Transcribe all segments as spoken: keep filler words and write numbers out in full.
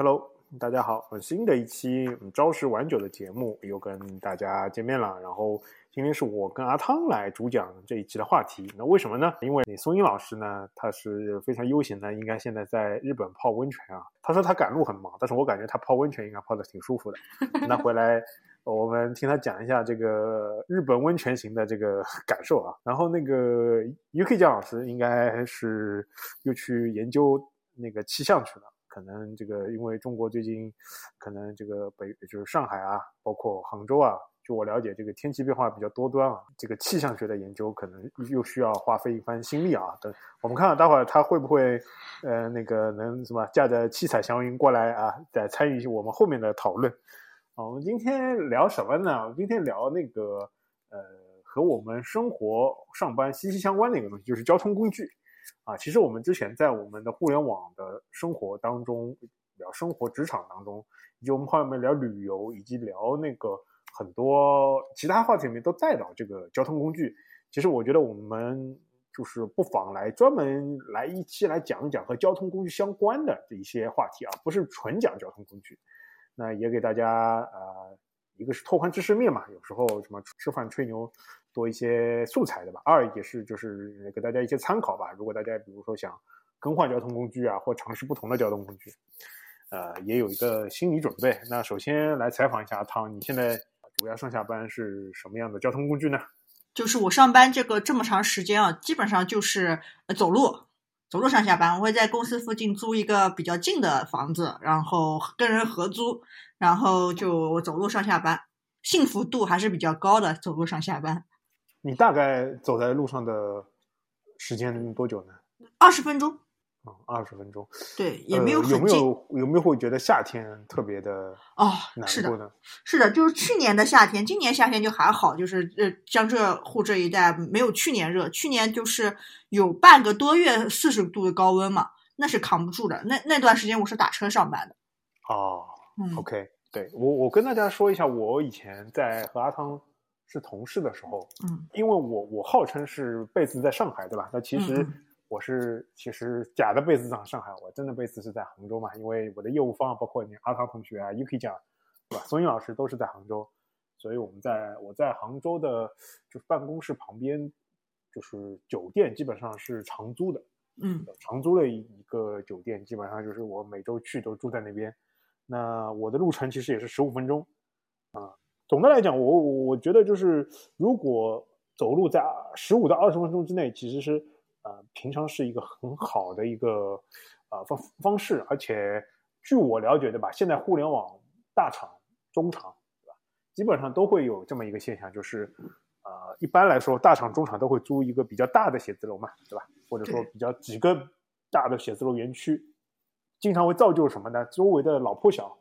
Hello， 大家好，新的一期朝十晚九的节目又跟大家见面了。然后今天是我跟阿汤来主讲这一期的话题。那为什么呢？因为松英老师呢，他是非常悠闲的，应该现在在日本泡温泉啊。他说他赶路很忙，但是我感觉他泡温泉应该泡得挺舒服的。那回来我们听他讲一下这个日本温泉行的这个感受啊。然后那个 Yuki 酱老师应该是又去研究那个气象去了。可能这个因为中国最近可能这个北就是上海啊，包括杭州啊，就我了解这个天气变化比较多端啊，这个气象学的研究可能又需要花费一番心力啊。等我们看看待会儿他会不会呃那个能什么驾着七彩祥云过来啊，再参与我们后面的讨论。啊，我们今天聊什么呢？我们今天聊那个呃和我们生活上班息息相关的一个东西，就是交通工具。啊，其实我们之前在我们的互联网的生活当中，聊生活职场当中，以及我们后面聊旅游，以及聊那个很多其他话题里面都带到这个交通工具。其实我觉得我们就是不妨来专门来一期来讲一讲和交通工具相关的一些话题啊，不是纯讲交通工具。那也给大家呃，一个是拓宽知识面嘛，有时候什么吃饭吹牛多一些素材的吧，二也是就是给大家一些参考吧，如果大家比如说想更换交通工具啊，或尝试不同的交通工具，呃，也有一个心理准备。那首先来采访一下汤，你现在主要上下班是什么样的交通工具呢？就是我上班这个这么长时间啊，基本上就是走路走路上下班。我会在公司附近租一个比较近的房子，然后跟人合租，然后就走路上下班，幸福度还是比较高的，走路上下班。你大概走在路上的时间多久呢？二十分钟。嗯，二十分钟。对，也没有很近。呃、有没有有没有会觉得夏天特别的哦难过呢？哦，是的，是的，就是去年的夏天，今年夏天就还好，就是呃江浙沪这一带没有去年热，去年就是有半个多月四十度的高温嘛，那是扛不住的。那那段时间我是打车上班的。哦，嗯 ，OK， 对我我跟大家说一下，我以前在和阿汤是同事的时候，嗯，因为我我号称是贝斯在上海，对吧？那其实我是、嗯、其实假的贝斯在上海，我真的贝斯是在杭州嘛，因为我的业务方包括你阿汤同学啊、Yuki 酱，对吧？松英老师都是在杭州，所以我们在我在杭州的就是办公室旁边，就是酒店基本上是长租的，嗯，长租了一个酒店，基本上就是我每周去都住在那边。那我的路程其实也是十五分钟，啊、呃。总的来讲，我我觉得就是，如果走路在十五到二十分钟之内，其实是呃平常是一个很好的一个呃方方式。而且据我了解的吧，现在互联网大厂、中厂，对吧，基本上都会有这么一个现象，就是呃一般来说，大厂、中厂都会租一个比较大的写字楼嘛，对吧？或者说比较几个大的写字楼园区，经常会造就什么呢？周围的老破小。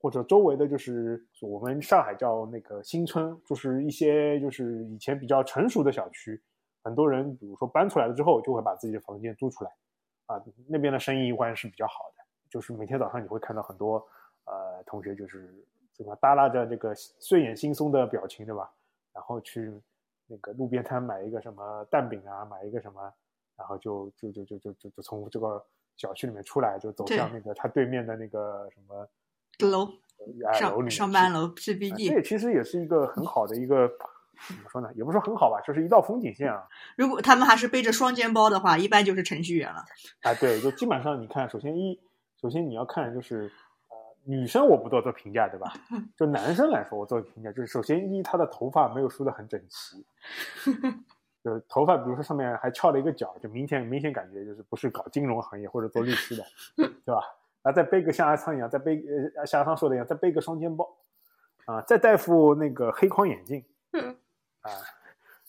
或者周围的就是我们上海叫那个新村，就是一些就是以前比较成熟的小区，很多人比如说搬出来了之后就会把自己的房间租出来啊，那边的生意一般是比较好的，就是每天早上你会看到很多呃同学就是怎么耷拉着这个睡眼惺忪的表情，对吧？然后去那个路边摊买一个什么蛋饼啊，买一个什么，然后就就就就就就就从这个小区里面出来，就走向那个他对面的那个什么楼上上班楼 P B D， 这其实也是一个很好的一个怎么说呢？也不是说很好吧，就是一道风景线啊。如果他们还是背着双肩包的话，一般就是程序员了。啊，对，就基本上你看，首先一，首先你要看就是呃，女生我不多做评价，对吧？就男生来说，我做评价就是首先一，他的头发没有梳得很整齐，就头发比如说上面还翘了一个角，就明显明显感觉就是不是搞金融行业或者做律师的，对吧？啊，再背个像阿汤一样，再背呃像阿汤说的一样，再背个双肩包，啊，再戴副那个黑框眼镜，啊，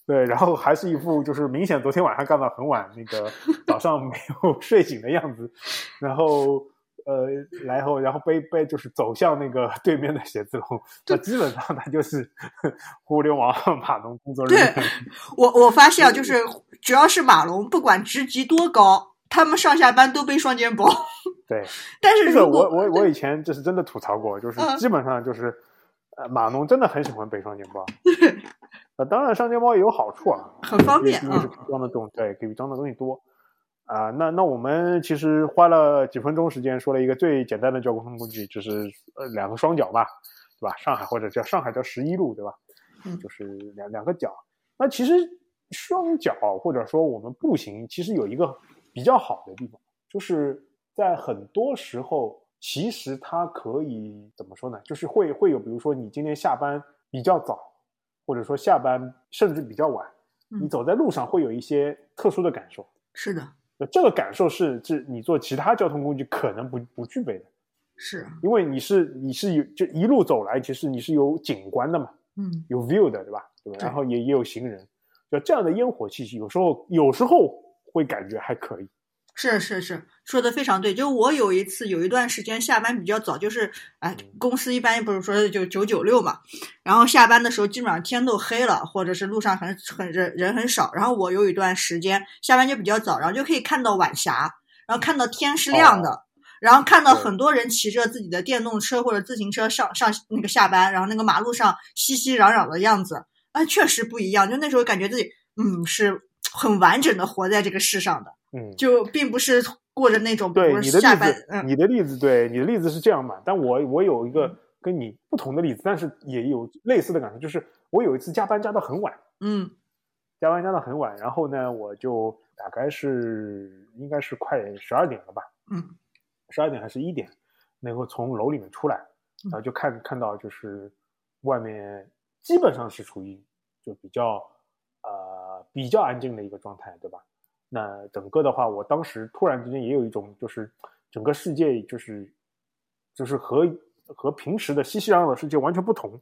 对，然后还是一副就是明显昨天晚上干到很晚，那个早上没有睡醒的样子，然后呃，然后然后背背就是走向那个对面的写字楼，那基本上它就是互联网码农工作人员。对，我我发现啊，就是只要是码农，不管职级多高，他们上下班都背双肩包。对，但是如果、这个、我我我以前就是真的吐槽过，就是基本上就是，呃，码农真的很喜欢背双肩包。呃，当然双肩包也有好处啊，很方便啊，可以装的东对，可以装的东西多。啊、呃，那那我们其实花了几分钟时间说了一个最简单的交通工具，就是呃两个双脚吧，对吧？上海或者叫上海叫十一路，对吧？就是两两个脚。那其实双脚或者说我们步行，其实有一个比较好的地方，就是在很多时候，其实它可以怎么说呢？就是会会有，比如说你今天下班比较早，或者说下班甚至比较晚，你走在路上会有一些特殊的感受。是的，这个感受是是你做其他交通工具可能不不具备的。是，因为你是你是有就一路走来，其实你是有景观的嘛，嗯，有 view 的，对吧？对吧？然后也也有行人，就这样的烟火气息，有时候有时候会感觉还可以。是是是，说的非常对。就我有一次有一段时间下班比较早，就是哎，公司一般不是说就九九六嘛，然后下班的时候基本上天都黑了，或者是路上很很人人很少。然后我有一段时间下班就比较早，然后就可以看到晚霞，然后看到天是亮的，哦、然后看到很多人骑着自己的电动车或者自行车上上那个下班，然后那个马路上熙熙攘攘的样子，啊，确实不一样。就那时候感觉自己嗯是很完整的活在这个世上的。嗯，就并不是过着那种对你的例子、嗯，你的例子对你的例子是这样嘛？但我我有一个跟你不同的例子，但是也有类似的感受，就是我有一次加班加到很晚，嗯，加班加到很晚，然后呢，我就大概是应该是快十二点了吧，嗯，十二点还是一点，能够从楼里面出来，然后就看看到就是外面基本上是处于就比较呃比较安静的一个状态，对吧？那整个的话，我当时突然之间也有一种，就是整个世界就是就是和和平时的熙熙攘攘的世界完全不同，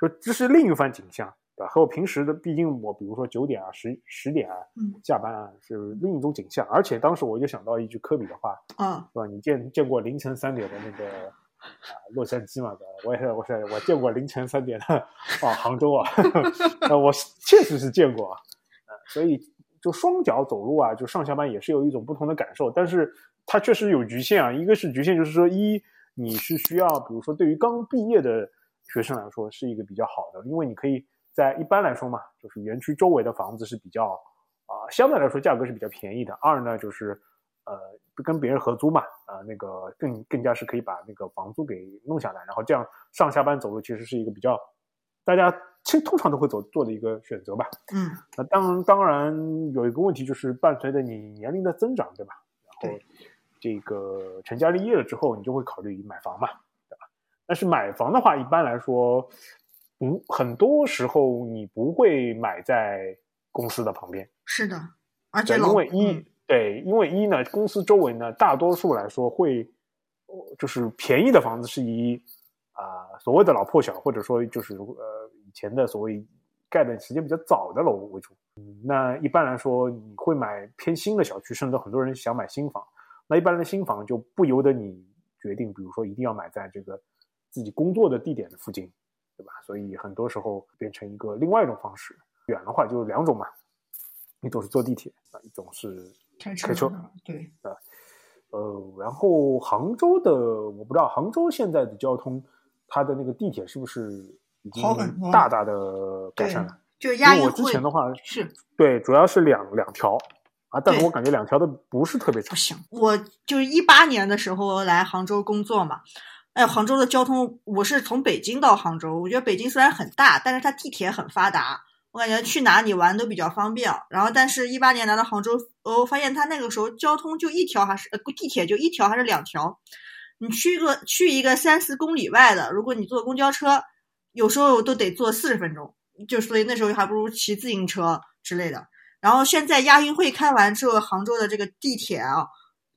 就这是另一番景象，对吧？和我平时的，毕竟我比如说九点啊、十十点啊下班啊，是另一种景象。而且当时我就想到一句科比的话，啊，对吧？你见见过凌晨三点的那个啊洛杉矶嘛？我也是，我是我见过凌晨三点的啊杭州啊，我确实是见过啊，所以。就双脚走路啊，就上下班也是有一种不同的感受，但是它确实有局限啊。一个是局限，就是说一你是需要，比如说对于刚毕业的学生来说是一个比较好的，因为你可以在一般来说嘛，就是园区周围的房子是比较啊、呃、相对来说价格是比较便宜的。二呢就是呃跟别人合租嘛，啊、呃、那个更更加是可以把那个房租给弄下来，然后这样上下班走路其实是一个比较大家。其实通常都会走做的一个选择吧，嗯，那当当然有一个问题就是伴随着你年龄的增长，对吧？然后这个成家立业了之后，你就会考虑买房嘛，对吧？但是买房的话，一般来说，嗯，很多时候你不会买在公司的旁边。是的，而且因为一、嗯、对，因为一呢，公司周围呢，大多数来说会就是便宜的房子是以啊、呃、所谓的老破小，或者说就是呃。以前的所谓盖的时间比较早的楼为主，那一般来说你会买偏新的小区，甚至很多人想买新房。那一般的新房就不由得你决定，比如说一定要买在这个自己工作的地点的附近，对吧？所以很多时候变成一个另外一种方式。远的话就两种嘛，一种是坐地铁，一种是开车。对，呃，然后杭州的我不知道，杭州现在的交通，它的那个地铁是不是？已经大大的改善了，就是亚运会。我之前的话是对，主要是两两条啊，但是我感觉两条的不是特别长。不行，我就是一八年的时候来杭州工作嘛，哎，杭州的交通，我是从北京到杭州，我觉得北京虽然很大，但是它地铁很发达，我感觉去哪里玩都比较方便。然后，但是一八年来到杭州，我发现它那个时候交通就一条还是呃地铁就一条还是两条，你去一个去一个三四公里外的，如果你坐公交车。有时候都得坐四十分钟，就所以那时候还不如骑自行车之类的。然后现在亚运会开完之后，杭州的这个地铁啊，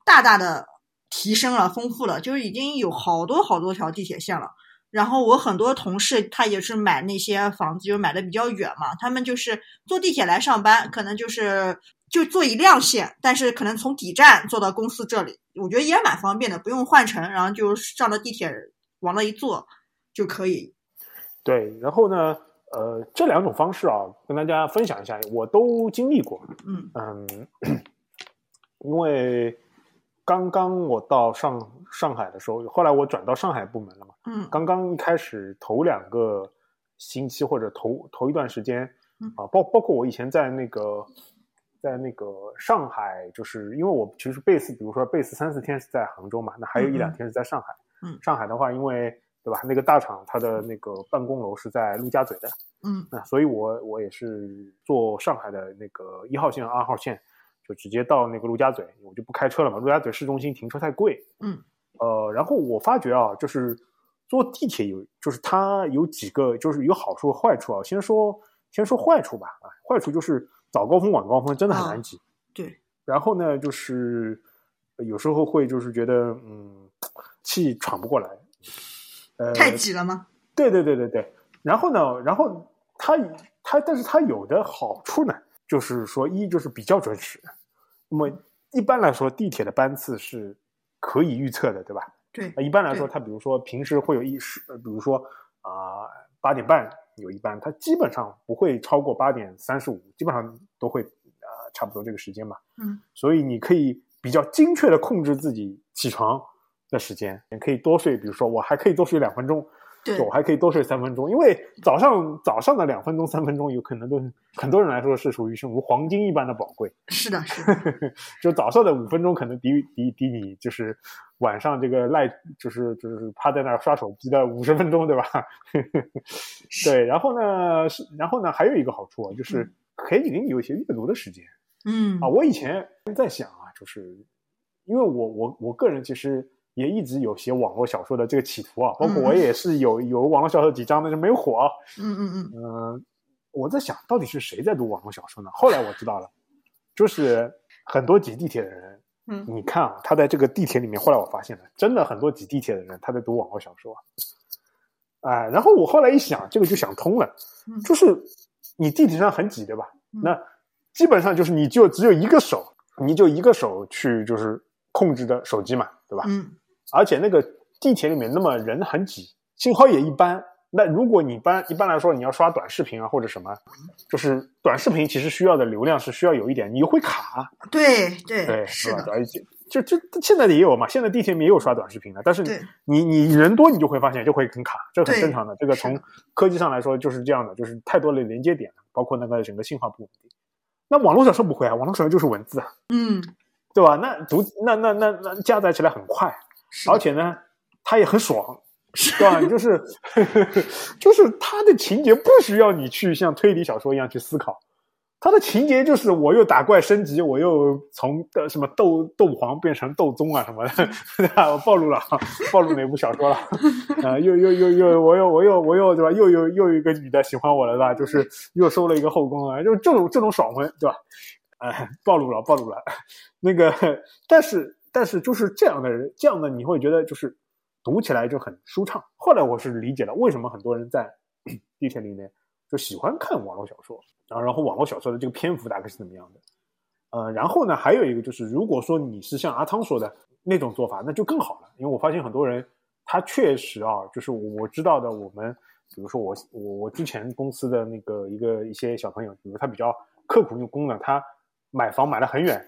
大大的提升了，丰富了，就是已经有好多好多条地铁线了。然后我很多同事他也是买那些房子，就是买的比较远嘛，他们就是坐地铁来上班，可能就是就坐一辆线，但是可能从底站坐到公司这里，我觉得也蛮方便的，不用换乘，然后就上了地铁往那一坐就可以。对，然后呢，呃，这两种方式啊，跟大家分享一下，我都经历过。嗯嗯，因为刚刚我到上上海的时候，后来我转到上海部门了嘛。嗯，刚刚一开始头两个星期或者头头一段时间啊，包包括我以前在那个在那个上海，就是因为我其实 base 比如说 base 三四天是在杭州嘛，那还有一两天是在上海。嗯，上海的话因为对吧，那个大厂它的那个办公楼是在陆家嘴的，嗯，那所以我我也是坐上海的那个一号线二号线就直接到那个陆家嘴，我就不开车了嘛，陆家嘴市中心停车太贵。嗯，呃然后我发觉啊，就是坐地铁有就是它有几个就是有好处和坏处啊，先说先说坏处吧。坏处就是早高峰晚高峰真的很难挤，啊，对。然后呢就是有时候会就是觉得嗯气喘不过来，呃、太挤了吗？对对对对对。然后呢，然后它它但是它有的好处呢，就是说一就是比较准时。那么一般来说，地铁的班次是可以预测的，对吧？对。一般来说，它比如说平时会有一时，比如说啊八点半有一班，它基本上不会超过八点三十五，基本上都会啊，呃、差不多这个时间吧。嗯。所以你可以比较精确的控制自己起床的时间，也可以多睡，比如说我还可以多睡两分钟，对，我还可以多睡三分钟，因为早上早上的两分钟三分钟有可能都很多人来说是属于是无黄金一般的宝贵。是的是的就早上的五分钟可能抵抵抵你就是晚上这个赖就是就是趴在那儿刷手机的五十分钟，对吧？对。然后呢然后呢还有一个好处，啊，就是可以给你有一些阅读的时间。嗯啊，我以前在想啊，就是因为我我我个人其实也一直有写网络小说的这个企图啊，包括我也是有有网络小说几章，但是没有火。嗯嗯嗯。呃，我在想到底是谁在读网络小说呢？后来我知道了，就是很多挤地铁的人。嗯，你看啊，他在这个地铁里面，后来我发现了，真的很多挤地铁的人他在读网络小说。哎，呃，然后我后来一想，这个就想通了，就是你地铁上很挤，对吧？那基本上就是你就只有一个手，你就一个手去就是控制的手机嘛，对吧？嗯。而且那个地铁里面那么人很挤，信号也一般，那如果你般一般来说你要刷短视频啊或者什么，就是短视频其实需要的流量是需要有一点，你会卡。对对对，是的。就就现在也有嘛，现在地铁里面也有刷短视频的，但是你你人多你就会发现就会很卡，这很正常的，这个从科技上来说就是这样的，就是太多的连接点了，包括那个整个信号不稳定。那网络小说不会啊，网络小说就是文字啊，嗯，对吧？那读那那那那加载起来很快。而且呢他也很爽，对吧？就是就是他的情节不需要你去像推理小说一样去思考，他的情节就是我又打怪升级，我又从什么斗斗皇变成斗宗啊什么的，对吧？我暴露了暴露哪部小说了啊，呃、又又又又我又我又我又对吧，又又又一个女的喜欢我了吧，就是又收了一个后宫啊，就这种这种爽文，对吧？呃、暴露了暴露了那个，但是但是就是这样的人，这样的你会觉得就是读起来就很舒畅。后来我是理解了为什么很多人在地铁里面就喜欢看网络小说，然后然后网络小说的这个篇幅大概是怎么样的。呃，然后呢，还有一个就是，如果说你是像阿汤说的那种做法，那就更好了。因为我发现很多人，他确实啊，就是我知道的，我们比如说我我我之前公司的那个一个一些小朋友，比如他比较刻苦用功的，他买房买得很远。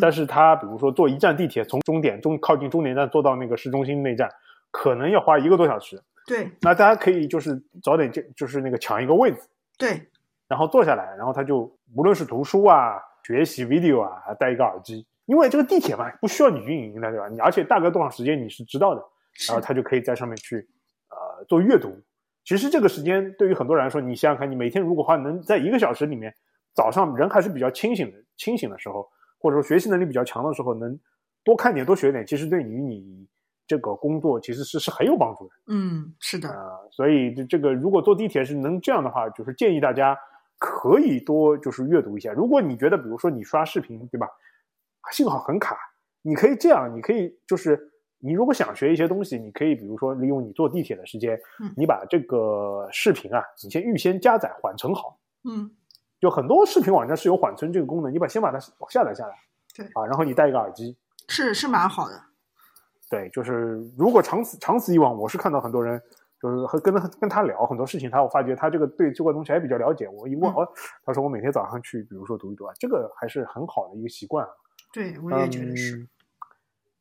但是他比如说坐一站地铁，从终点中靠近终点站坐到那个市中心那站，可能要花一个多小时。对，那大家可以就是早点就是那个抢一个位置，对，然后坐下来，然后他就无论是读书啊、学习 video 啊，还带一个耳机，因为这个地铁嘛不需要你运营的，对吧？你而且大概多长时间你是知道的，然后他就可以在上面去呃做阅读。其实这个时间对于很多人来说，你想想看，你每天如果话能在一个小时里面，早上人还是比较清醒的，清醒的时候。或者说学习能力比较强的时候，能多看点多学点，其实对于你这个工作其实是是很有帮助的。嗯，是的。呃、所以这个如果坐地铁是能这样的话，就是建议大家可以多就是阅读一下。如果你觉得比如说你刷视频，对吧，信号很卡，你可以这样，你可以就是你如果想学一些东西，你可以比如说利用你坐地铁的时间，嗯，你把这个视频啊你先预先加载缓存好。嗯，有很多视频网站是有缓存这个功能，你把先把它下载下来，对啊，然后你戴一个耳机，是是蛮好的。对，就是如果长此长此以往，我是看到很多人就是和跟跟他聊很多事情，他我发觉他这个对这个东西还比较了解。我一问，嗯，他说我每天早上去，比如说读一读啊，这个还是很好的一个习惯啊。对，我也觉得是。嗯，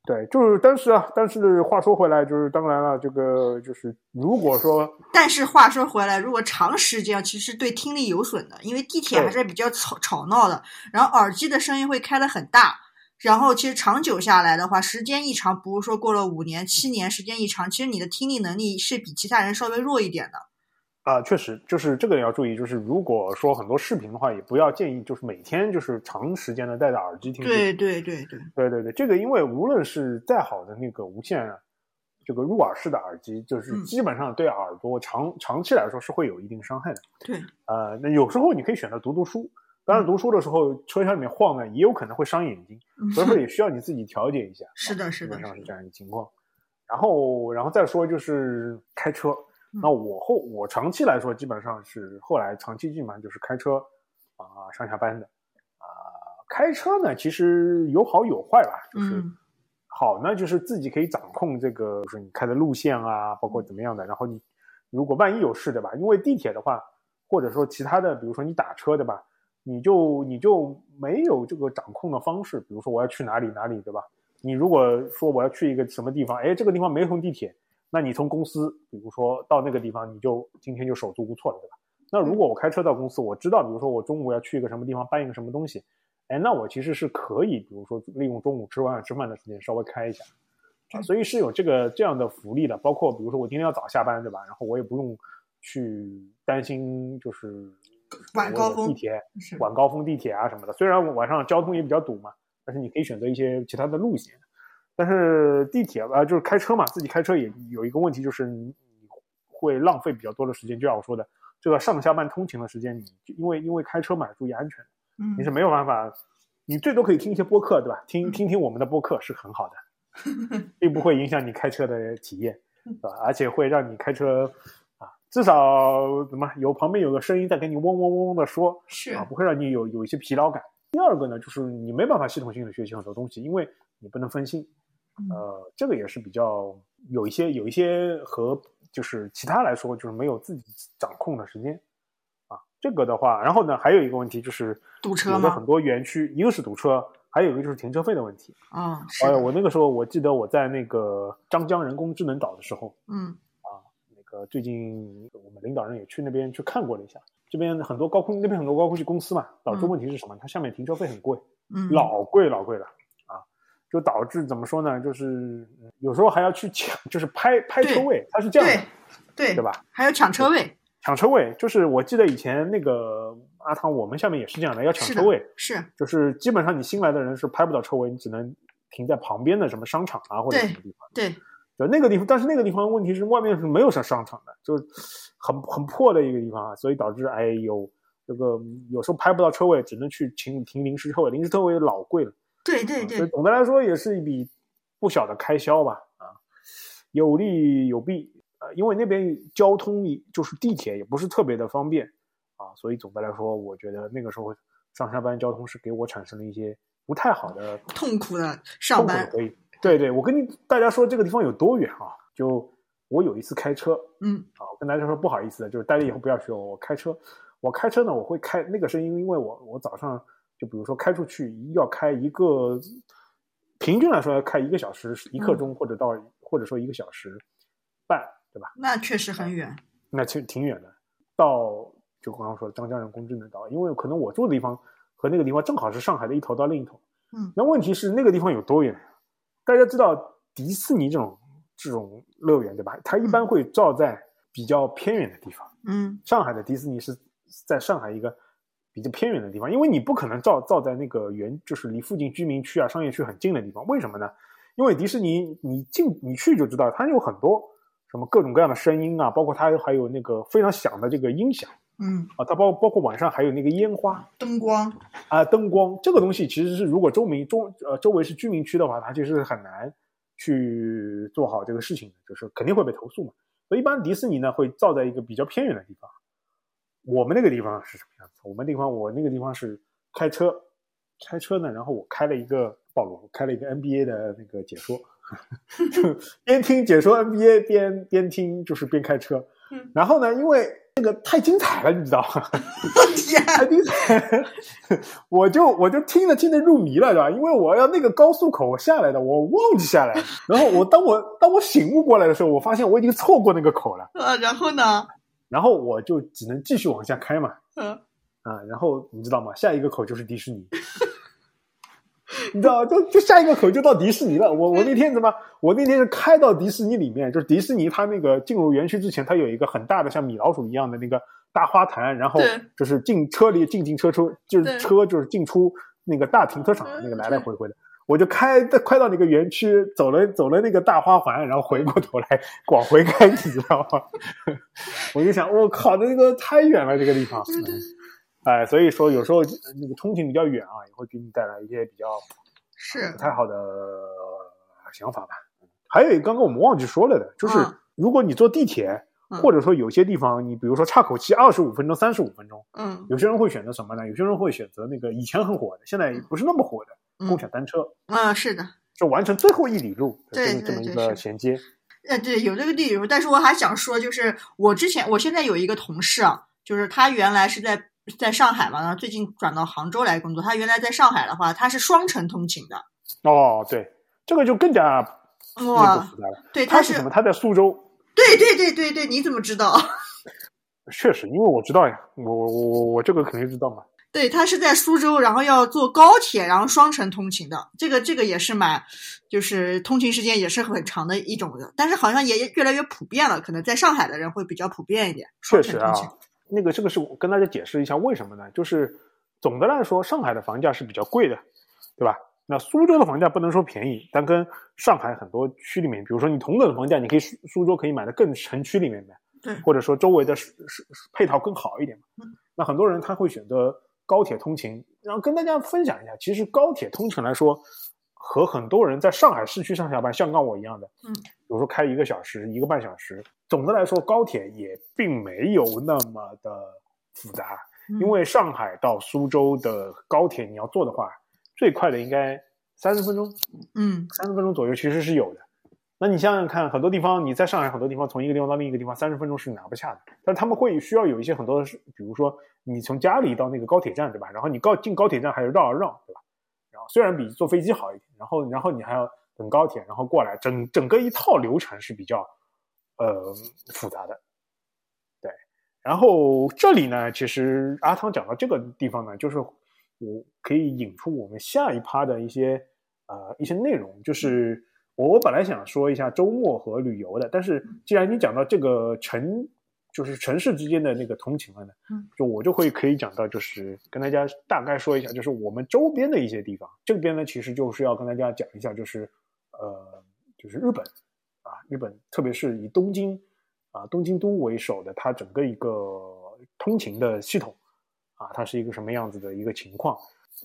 对，就是但是啊，但是话说回来，就是当然了，这个就是如果说，但是话说回来，如果长时间这样，其实对听力有损的，因为地铁还是比较吵吵闹的，然后耳机的声音会开得很大，然后其实长久下来的话，时间一长，不是说过了五年、七年，时间一长，其实你的听力能力是比其他人稍微弱一点的。啊、呃，确实，就是这个要注意，就是如果说很多视频的话，也不要建议就是每天就是长时间的戴着耳机听。对对对对对对对，这个因为无论是再好的那个无线这个入耳式的耳机，就是基本上对耳朵长、嗯、长期来说是会有一定伤害的。对，呃，那有时候你可以选择读读书，当然读书的时候、嗯、车厢里面晃呢，也有可能会伤眼睛，所以说也需要你自己调节一下。是的，是的，基本上是这样一个情况。然后，然后再说就是开车。那我后我长期来说基本上是后来长期基本上就是开车啊、呃、上下班的啊、呃、开车呢其实有好有坏吧，就是、嗯、好呢就是自己可以掌控这个就是你开的路线啊，包括怎么样的，然后你如果万一有事对吧，因为地铁的话或者说其他的比如说你打车对吧，你就你就没有这个掌控的方式，比如说我要去哪里哪里对吧，你如果说我要去一个什么地方，哎这个地方没通地铁，那你从公司比如说到那个地方你就今天就手足无措了对吧，那如果我开车到公司，我知道比如说我中午要去一个什么地方搬一个什么东西，哎，那我其实是可以比如说利用中午吃完吃饭的时间稍微开一下、啊、所以是有这个这样的福利的，包括比如说我今天要早下班对吧，然后我也不用去担心就是晚高峰地铁晚高峰地铁啊什么的，虽然晚上交通也比较堵嘛，但是你可以选择一些其他的路线。但是地铁啊、呃，就是开车嘛，自己开车也有一个问题，就是你会浪费比较多的时间。就像我说的，这个上下班通勤的时间，你因为因为开车嘛，注意安全，嗯，你是没有办法，你最多可以听一些播客，对吧？听听听我们的播客是很好的，并不会影响你开车的体验，对吧？而且会让你开车啊，至少怎么有旁边有个声音在跟你嗡嗡嗡的说，是啊，不会让你有有一些疲劳感。第二个呢，就是你没办法系统性的学习很多东西，因为你不能分心。呃，这个也是比较有一些有一些和就是其他来说就是没有自己掌控的时间啊，这个的话，然后呢还有一个问题就是堵车吗？很多园区一个是堵车，还有一个就是停车费的问题啊、哦。哎、呃，我那个时候我记得我在那个张江人工智能岛的时候，嗯啊，那个最近我们领导人也去那边去看过了一下，这边很多高空那边很多高空系公司嘛，导致问题是什么？嗯、它下面停车费很贵，嗯，老贵老贵了。就导致怎么说呢？就是有时候还要去抢，就是拍拍车位，它是这样的，对对对吧？还要抢车位，抢车位。就是我记得以前那个阿汤，我们下面也是这样的，要抢车位，是就是基本上你新来的人是拍不到车位，你只能停在旁边的什么商场啊或者什么地方。对，就那个地方，但是那个地方问题是外面是没有什么商场的，就很很破的一个地方啊，所以导致哎有这个有时候拍不到车位，只能去停停临时车位，临时车位老贵了。对对对、嗯、总的来说也是一笔不小的开销吧，啊，有利有弊，呃，因为那边交通就是地铁也不是特别的方便啊，所以总的来说，我觉得那个时候上下班交通是给我产生了一些不太好的痛苦的上班。可以，对对，我跟你大家说这个地方有多远啊？就我有一次开车，嗯，啊，我跟大家说不好意思，就是大家以后不要学我，我开车，我开车呢，我会开那个声音，因为我我早上。就比如说开出去要开一个平均来说要开一个小时一刻钟或者到、嗯、或者说一个小时半对吧，那确实很远，那其实挺远的，到就刚刚说张江人工智能岛，因为可能我住的地方和那个地方正好是上海的一头到另一头，嗯，那问题是那个地方有多远，大家知道迪士尼这种这种乐园对吧，它一般会造在比较偏远的地方，嗯，上海的迪士尼是在上海一个比较偏远的地方，因为你不可能造造在那个原就是离附近居民区啊商业区很近的地方，为什么呢？因为迪士尼你进你去就知道，它有很多什么各种各样的声音啊，包括它还有那个非常响的这个音响，嗯啊，它包包括晚上还有那个烟花灯光啊、呃、灯光这个东西其实是如果周民周呃周围是居民区的话，它其实很难去做好这个事情的，就是肯定会被投诉嘛，所以一般迪士尼呢会造在一个比较偏远的地方。我们那个地方是什么样子？我们地方，我那个地方是开车，开车呢，然后我开了一个暴露，我开了一个 N B A 的那个解说，边听解说 N B A 边边听，就是边开车。然后呢，因为这个太精彩了，你知道吗？太精彩了，我就我就听着听着入迷了，对吧？因为我要那个高速口我下来的，我忘记下来。然后我当我当我醒悟过来的时候，我发现我已经错过那个口了。呃、啊，然后呢？然后我就只能继续往下开嘛。嗯、啊。啊，然后你知道吗？下一个口就是迪士尼。你知道，就就下一个口就到迪士尼了。我我那天怎么？我那天是开到迪士尼里面，就是迪士尼它那个进入园区之前，它有一个很大的像米老鼠一样的那个大花坛，然后就是进车里进进车出，就是车就是进出那个大停车场那个来来回回的。我就开快到那个园区，走了走了那个大花环，然后回过头来往回开，你知道吗？我就想，我靠，那个太远了，这个地方。哎，所以说有时候那个通勤比较远啊，也会给你带来一些比较是不太好的想法吧。还有一个刚刚我们忘记说了的，就是如果你坐地铁，嗯、或者说有些地方你比如说岔口期二十五分钟、三十五分钟，嗯，有些人会选择什么呢？有些人会选择那个以前很火的，现在不是那么火的、嗯、共享单车。啊、嗯，是的，就完成最后一里路对这么一个衔接。呃，对，有这个地理，但是我还想说，就是我之前我现在有一个同事啊，就是他原来是在。在上海嘛，最近转到杭州来工作。他原来在上海的话，他是双程通勤的。哦，对，这个就更加哇，对，他是什么？他在苏州。对对对对对，你怎么知道？确实，因为我知道呀，我我我我这个肯定知道嘛。对，他是在苏州，然后要坐高铁，然后双程通勤的。这个这个也是蛮，就是通勤时间也是很长的一种的，但是好像也越来越普遍了。可能在上海的人会比较普遍一点，双程通勤。那个，这个是我跟大家解释一下为什么呢？就是总的来说，上海的房价是比较贵的，对吧？那苏州的房价不能说便宜，但跟上海很多区里面，比如说你同等的房价，你可以苏州可以买的更城区里面买，对，或者说周围的配套更好一点嘛。那很多人他会选择高铁通勤，然后跟大家分享一下，其实高铁通勤来说，和很多人在上海市区上下班，像跟我一样的，嗯，比如说开一个小时、一个半小时。总的来说，高铁也并没有那么的复杂，因为上海到苏州的高铁你要坐的话，最快的应该三十分钟，嗯，三十分钟左右其实是有的。那你想想看，很多地方你在上海很多地方从一个地方到另一个地方三十分钟是拿不下的，但他们会需要有一些很多的，比如说你从家里到那个高铁站，对吧？然后你高进高铁站还要绕一绕，对吧？然后虽然比坐飞机好一点，然后然后你还要等高铁，然后过来，整整个一套流程是比较。呃，复杂的，对。然后这里呢，其实阿汤讲到这个地方呢，就是我可以引出我们下一趴的一些呃一些内容。就是我我本来想说一下周末和旅游的，但是既然你讲到这个城，就是城市之间的那个通勤了呢，就我就会可以讲到，就是跟大家大概说一下，就是我们周边的一些地方。这边呢，其实就是要跟大家讲一下，就是呃，就是日本。啊，日本特别是以东京啊东京都为首的，它整个一个通勤的系统啊，它是一个什么样子的一个情况。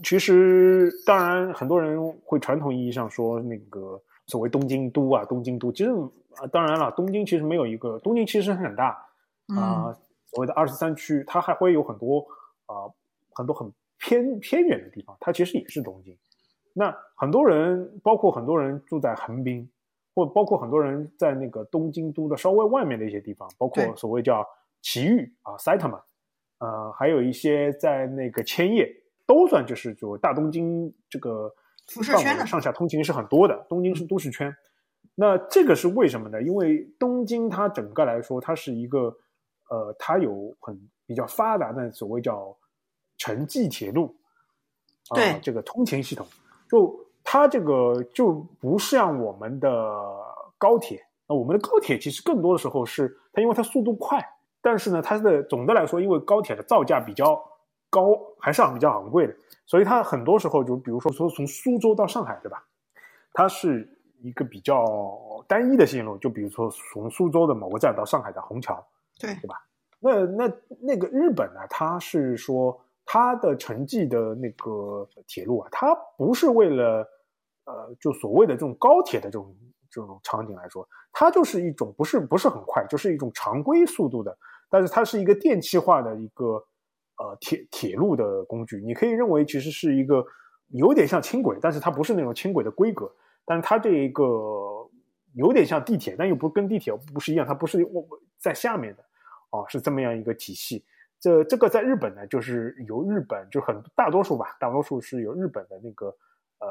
其实当然很多人会传统意义上说那个所谓东京都啊东京都，其实啊当然了，东京其实没有一个，东京其实很大啊，所谓的二十三区，它还会有很多啊很多很偏偏远的地方，它其实也是东京。那很多人包括很多人住在横滨，或包括很多人在那个东京都的稍微外面的一些地方，包括所谓叫埼玉啊 Saitama， 呃，还有一些在那个千叶，都算就是就大东京这个范围上下通勤是很多的，东京是都市圈。那这个是为什么呢？因为东京它整个来说，它是一个呃，它有很比较发达的所谓叫城际铁路，呃、对这个通勤系统就。它这个就不像我们的高铁，那我们的高铁其实更多的时候是它，因为它速度快，但是呢，它的总的来说，因为高铁的造价比较高，还是比较昂贵的，所以它很多时候就比如说说从苏州到上海，对吧？它是一个比较单一的线路，就比如说从苏州的某个站到上海的虹桥，对对吧？那那那个日本呢，它是说它的城际的那个铁路啊，它不是为了。呃，就所谓的这种高铁的这种这种场景来说，它就是一种不是不是很快，就是一种常规速度的，但是它是一个电气化的一个呃铁铁路的工具。你可以认为其实是一个有点像轻轨，但是它不是那种轻轨的规格，但是它这一个有点像地铁，但又不跟地铁不是一样，它不是在下面的，啊，是这么样一个体系。这这个在日本呢，就是由日本就很大多数吧，大多数是由日本的那个呃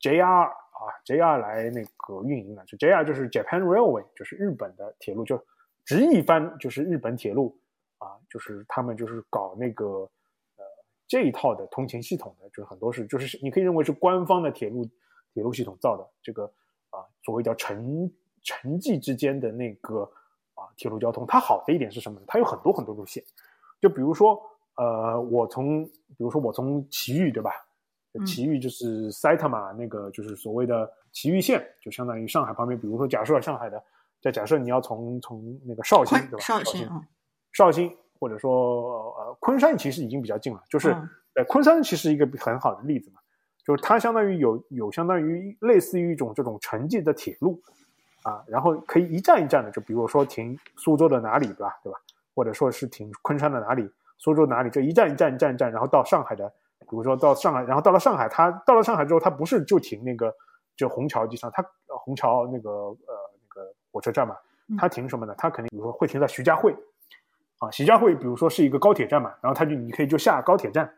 J R 啊 J R 来那个运营的，就 J R 就是 Japan Railway， 就是日本的铁路，就直译翻就是日本铁路啊，就是他们就是搞那个呃这一套的通勤系统的，就是很多是就是你可以认为是官方的铁路铁路系统造的这个啊所谓叫城城际之间的那个啊铁路交通。它好的一点是什么呢？它有很多很多路线。就比如说，呃，我从，比如说我从埼玉，对吧？埼玉就是埼玉那个，就是所谓的埼玉县，就相当于上海旁边。比如说，假设上海的，再假设你要从从那个绍兴，对吧？绍兴，绍兴，或者说呃昆山，其实已经比较近了。就是、嗯、呃昆山其实一个很好的例子嘛，就是它相当于有有相当于类似于一种这种城际的铁路啊，然后可以一站一站的，就比如说停苏州的哪里，对吧？对吧？或者说是停昆山的哪里，苏州哪里，这一站一站一站一站，然后到上海的，比如说到上海，然后到了上海，他到了上海之后，他不是就停那个就虹桥机场，他虹桥那个呃那个火车站嘛，他停什么呢？他肯定比如说会停在徐家汇，啊，徐家汇比如说是一个高铁站嘛，然后他就你可以就下高铁站，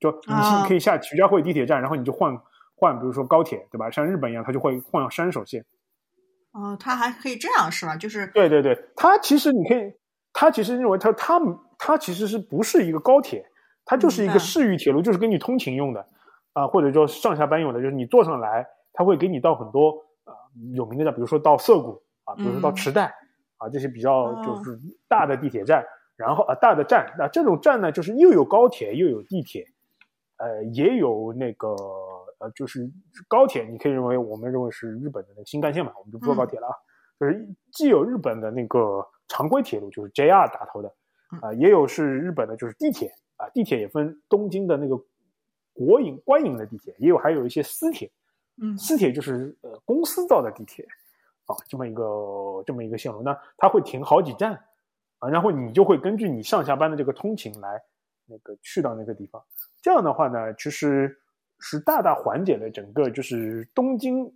就你可以下徐家汇地铁站，然后你就换换比如说高铁，对吧？像日本一样，他就会换山手线。哦，他还可以这样是吧？就是对对对，他其实你可以。他其实认为他他他其实是不是一个高铁，它就是一个市域铁路，就是给你通勤用的啊、呃，或者说上下班用的，就是你坐上来，它会给你到很多啊、呃、有名的站，比如说到涩谷啊，比如说到池袋啊，这些比较就是大的地铁站，哦、然后啊、呃、大的站，那、啊、这种站呢，就是又有高铁又有地铁，呃也有那个呃就是高铁，你可以认为我们认为是日本的那个新干线嘛，我们就不说高铁了啊。嗯，就是既有日本的那个常规铁路，就是 J R 打头的，啊、呃，也有是日本的，就是地铁啊、呃，地铁也分东京的那个国营、官营的地铁，也有还有一些私铁，嗯，私铁就是呃公司造的地铁，啊，这么一个这么一个线路，那它会停好几站啊，然后你就会根据你上下班的这个通勤来那个去到那个地方，这样的话呢，其实是大大缓解了整个就是东京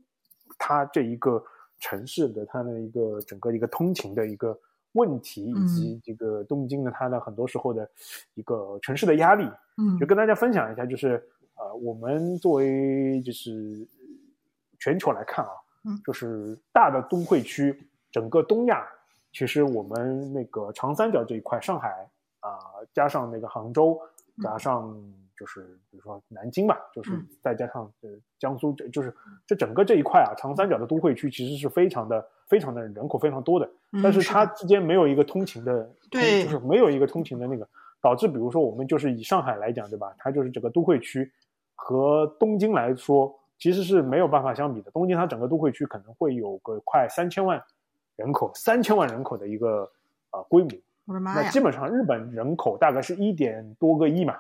它这一个。城市的它的一个整个一个通勤的一个问题，以及这个东京的它的很多时候的一个城市的压力，嗯，就跟大家分享一下，就是呃，我们作为就是全球来看啊，就是大的都会区，整个东亚，其实我们那个长三角这一块，上海啊、呃，加上那个杭州，加上就是比如说南京吧，就是再加上呃江苏，就是这整个这一块啊，长三角的都会区其实是非常的、非常的人口非常多的，但是它之间没有一个通勤的，对，就是没有一个通勤的那个，导致比如说我们就是以上海来讲，对吧？它就是整个都会区和东京来说其实是没有办法相比的。东京它整个都会区可能会有个快三千万人口，三千万人口的一个呃规模，我的妈呀！那基本上日本人口大概是一点多个亿嘛。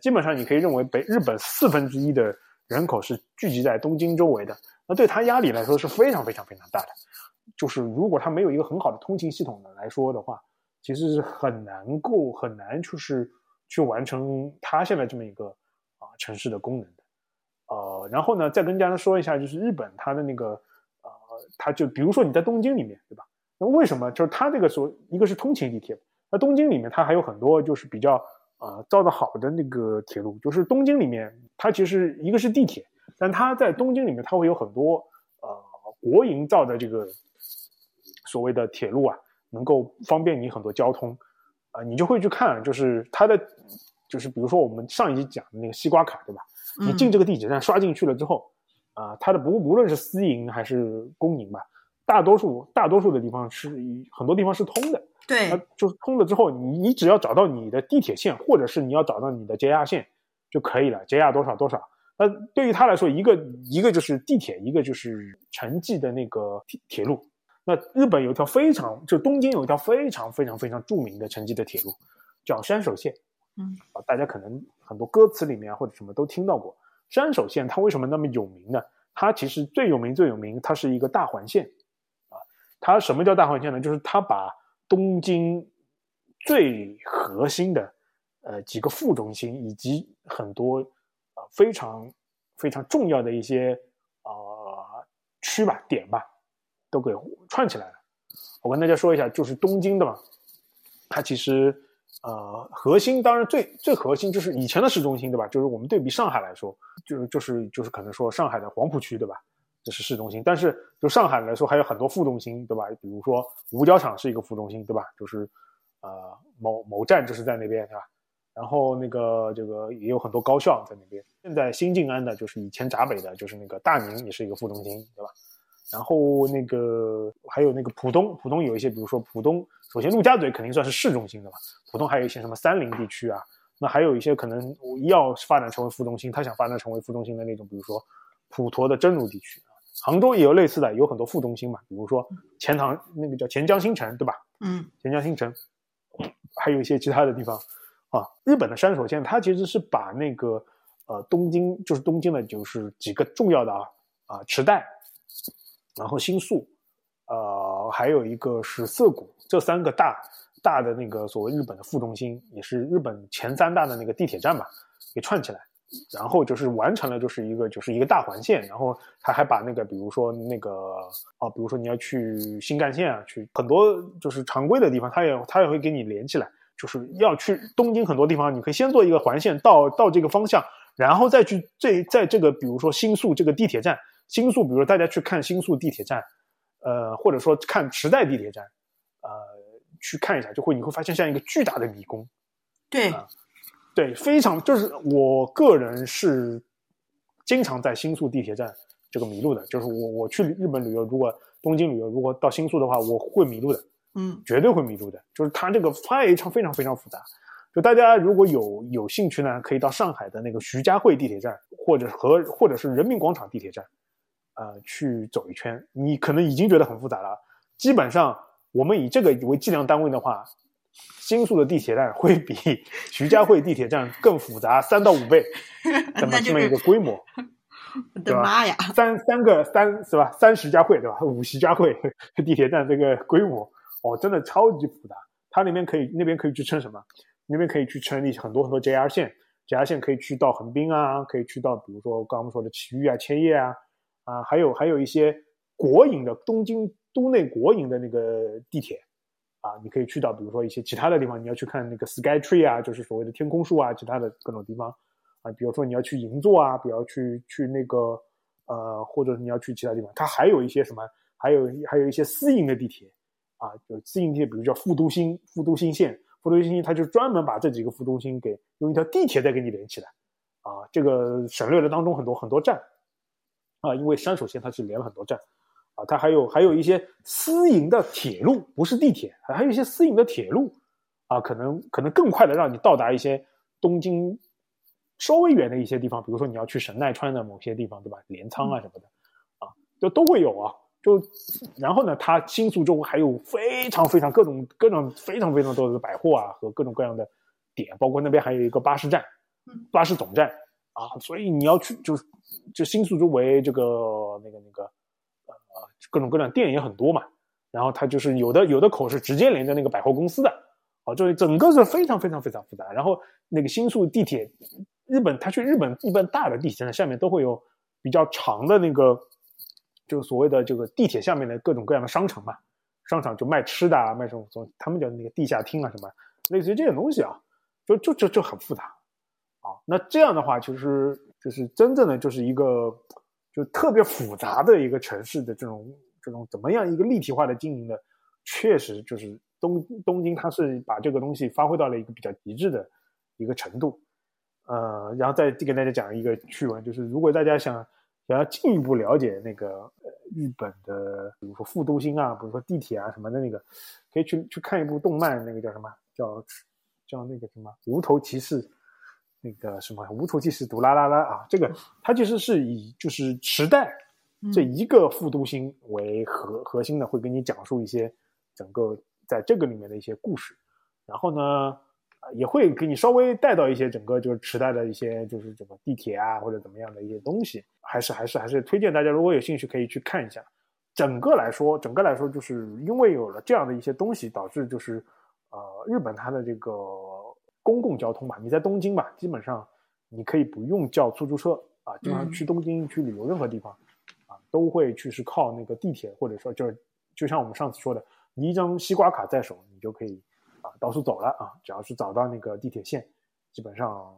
基本上你可以认为北日本四分之一的人口是聚集在东京周围的，那对它压力来说是非常非常非常大的，就是如果它没有一个很好的通勤系统的来说的话，其实是很难够很难就是去完成它现在这么一个啊、呃、城市的功能的。呃然后呢再跟大家说一下，就是日本它的那个呃它就比如说你在东京里面，对吧？那为什么就是它这个所一个是通勤地铁，那东京里面它还有很多就是比较呃，造的好的那个铁路，就是东京里面，它其实一个是地铁，但它在东京里面，它会有很多呃国营造的这个所谓的铁路啊，能够方便你很多交通啊、呃，你就会去看，就是它的，就是比如说我们上一集讲的那个西瓜卡，对吧？你进这个地铁站刷进去了之后，啊、呃，它的不无论是私营还是公营吧，大多数大多数的地方是很多地方是通的。对，就是通了之后，你你只要找到你的地铁线，或者是你要找到你的 J R 线就可以了 ，J R 多少多少。那对于他来说，一个一个就是地铁，一个就是城际的那个铁路。那日本有一条非常，就东京有一条非常非常非常著名的城际的铁路，叫山手线。嗯，啊，大家可能很多歌词里面或者什么都听到过。山手线它为什么那么有名呢？它其实最有名最有名，它是一个大环线。啊，它什么叫大环线呢？就是它把东京最核心的呃几个副中心，以及很多、呃、非常非常重要的一些呃区吧点吧，都给串起来了。我跟大家说一下，就是东京的嘛，它其实呃核心当然最最核心就是以前的市中心，对吧？就是我们对比上海来说，就就是就是可能说上海的黄浦区，对吧？这是市中心，但是就上海来说还有很多副中心，对吧？比如说五角场是一个副中心，对吧？就是呃某某站就是在那边，对吧？然后那个这个也有很多高校在那边。现在新静安的就是以前闸北的，就是那个大宁也是一个副中心，对吧？然后那个还有那个浦东，浦东有一些，比如说浦东，首先陆家嘴肯定算是市中心的嘛。浦东还有一些什么三林地区啊，那还有一些可能医药发展成为副中心，他想发展成为副中心的那种，比如说普陀的真如地区。杭州也有类似的，有很多副中心嘛，比如说钱塘那个叫钱江新城，对吧？嗯，钱江新城，还有一些其他的地方啊。日本的山手线，它其实是把那个呃东京，就是东京的，就是几个重要的啊啊池袋，然后新宿，呃，还有一个是涩谷，这三个大大的那个所谓日本的副中心，也是日本前三大的那个地铁站吧，给串起来，然后就是完成了就是一个就是一个大环线，然后他还把那个比如说那个啊，比如说你要去新干线啊，去很多就是常规的地方，他也他也会给你连起来，就是要去东京很多地方，你可以先做一个环线到到这个方向，然后再去这在这个比如说新宿这个地铁站。新宿，比如说大家去看新宿地铁站，呃，或者说看池袋地铁站，呃，去看一下，就会你会发现像一个巨大的迷宫。对，呃、对，非常就是我个人是经常在新宿地铁站这个迷路的，就是我我去日本旅游，如果东京旅游，如果到新宿的话，我会迷路的，嗯，绝对会迷路的，就是它这个非常非常非常复杂。就大家如果有有兴趣呢，可以到上海的那个徐家汇地铁站，或者和或者是人民广场地铁站。呃，去走一圈，你可能已经觉得很复杂了。基本上，我们以这个为计量单位的话，新宿的地铁站会比徐家汇地铁站更复杂三到五倍，这么这么一个规模，我的妈呀！三三个三是吧？三徐家汇对吧？五徐家汇地铁站这个规模，哦，真的超级复杂。它那边可以那边可以去撑什么？那边可以去撑很多很多 J R 线 ，J R 线可以去到横滨啊，可以去到比如说刚刚我们说的埼玉啊、千叶啊。啊，还有还有一些国营的东京都内国营的那个地铁啊，你可以去到比如说一些其他的地方，你要去看那个 SkyTree 啊，就是所谓的天空树啊，其他的各种地方啊，比如说你要去银座啊，比如去去那个呃，或者你要去其他地方，它还有一些什么，还有还有一些私营的地铁啊，有私营地铁，比如叫副都心副都心线，副都心线它就专门把这几个副都心给用一条地铁再给你连起来啊，这个省略了当中很多很多站。啊，因为山手线它是连了很多站，啊，它还有还有一些私营的铁路，不是地铁，还有一些私营的铁路，啊，可能可能更快的让你到达一些东京稍微远的一些地方，比如说你要去神奈川的某些地方，对吧？镰仓啊什么的，啊，就都会有啊。就然后呢，它新宿周围还有非常非常各种各种非常非常多的百货啊和各种各样的点，包括那边还有一个巴士站，巴士总站。啊，所以你要去就是就新宿周围这个那个那个呃各种各样的店也很多嘛，然后它就是有的有的口是直接连着那个百货公司的，啊，就是整个是非常非常非常复杂。然后那个新宿地铁，日本它去日本一般大的地铁站下面都会有比较长的那个，就是所谓的这个地铁下面的各种各样的商场嘛，商场就卖吃的啊，卖什么他们叫那个地下厅啊什么，类似于这些东西啊，就就就就很复杂。啊，那这样的话，就是就是真正的就是一个就特别复杂的一个城市的这种这种怎么样一个立体化的经营的，确实就是东东京它是把这个东西发挥到了一个比较极致的一个程度。呃，然后再给大家讲一个趣闻，就是如果大家想想要进一步了解那个日本的，比如说副都心啊，比如说地铁啊什么的那个，可以去去看一部动漫，那个叫什么叫叫那个什么无头骑士。那个什么无头骑士毒拉拉拉啊，这个它其实是以就是池袋这一个副都心为核核心的，会给你讲述一些整个在这个里面的一些故事，然后呢也会给你稍微带到一些整个就是池袋的一些就是整个地铁啊或者怎么样的一些东西，还是还是还是推荐大家如果有兴趣可以去看一下。整个来说整个来说就是因为有了这样的一些东西，导致就是呃日本它的这个公共交通吧，你在东京吧，基本上你可以不用叫出租车啊，基本上去东京去旅游任何地方啊，都会去是靠那个地铁，或者说就是就像我们上次说的，你一张西瓜卡在手，你就可以啊到处走了啊，只要是找到那个地铁线，基本上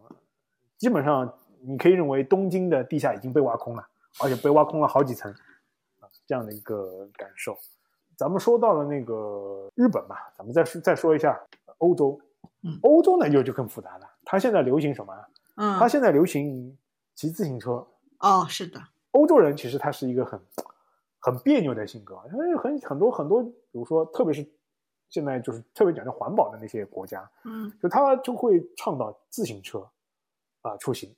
基本上你可以认为东京的地下已经被挖空了，而且被挖空了好几层啊，这样的一个感受。咱们说到了那个日本嘛，咱们再再说一下欧洲。欧洲呢就就更复杂了，它现在流行什么？嗯，它现在流行骑自行车。哦，是的。欧洲人其实他是一个很很别扭的性格，因为很很多很多，比如说特别是现在就是特别讲究环保的那些国家，嗯，就他就会倡导自行车啊、呃、出行。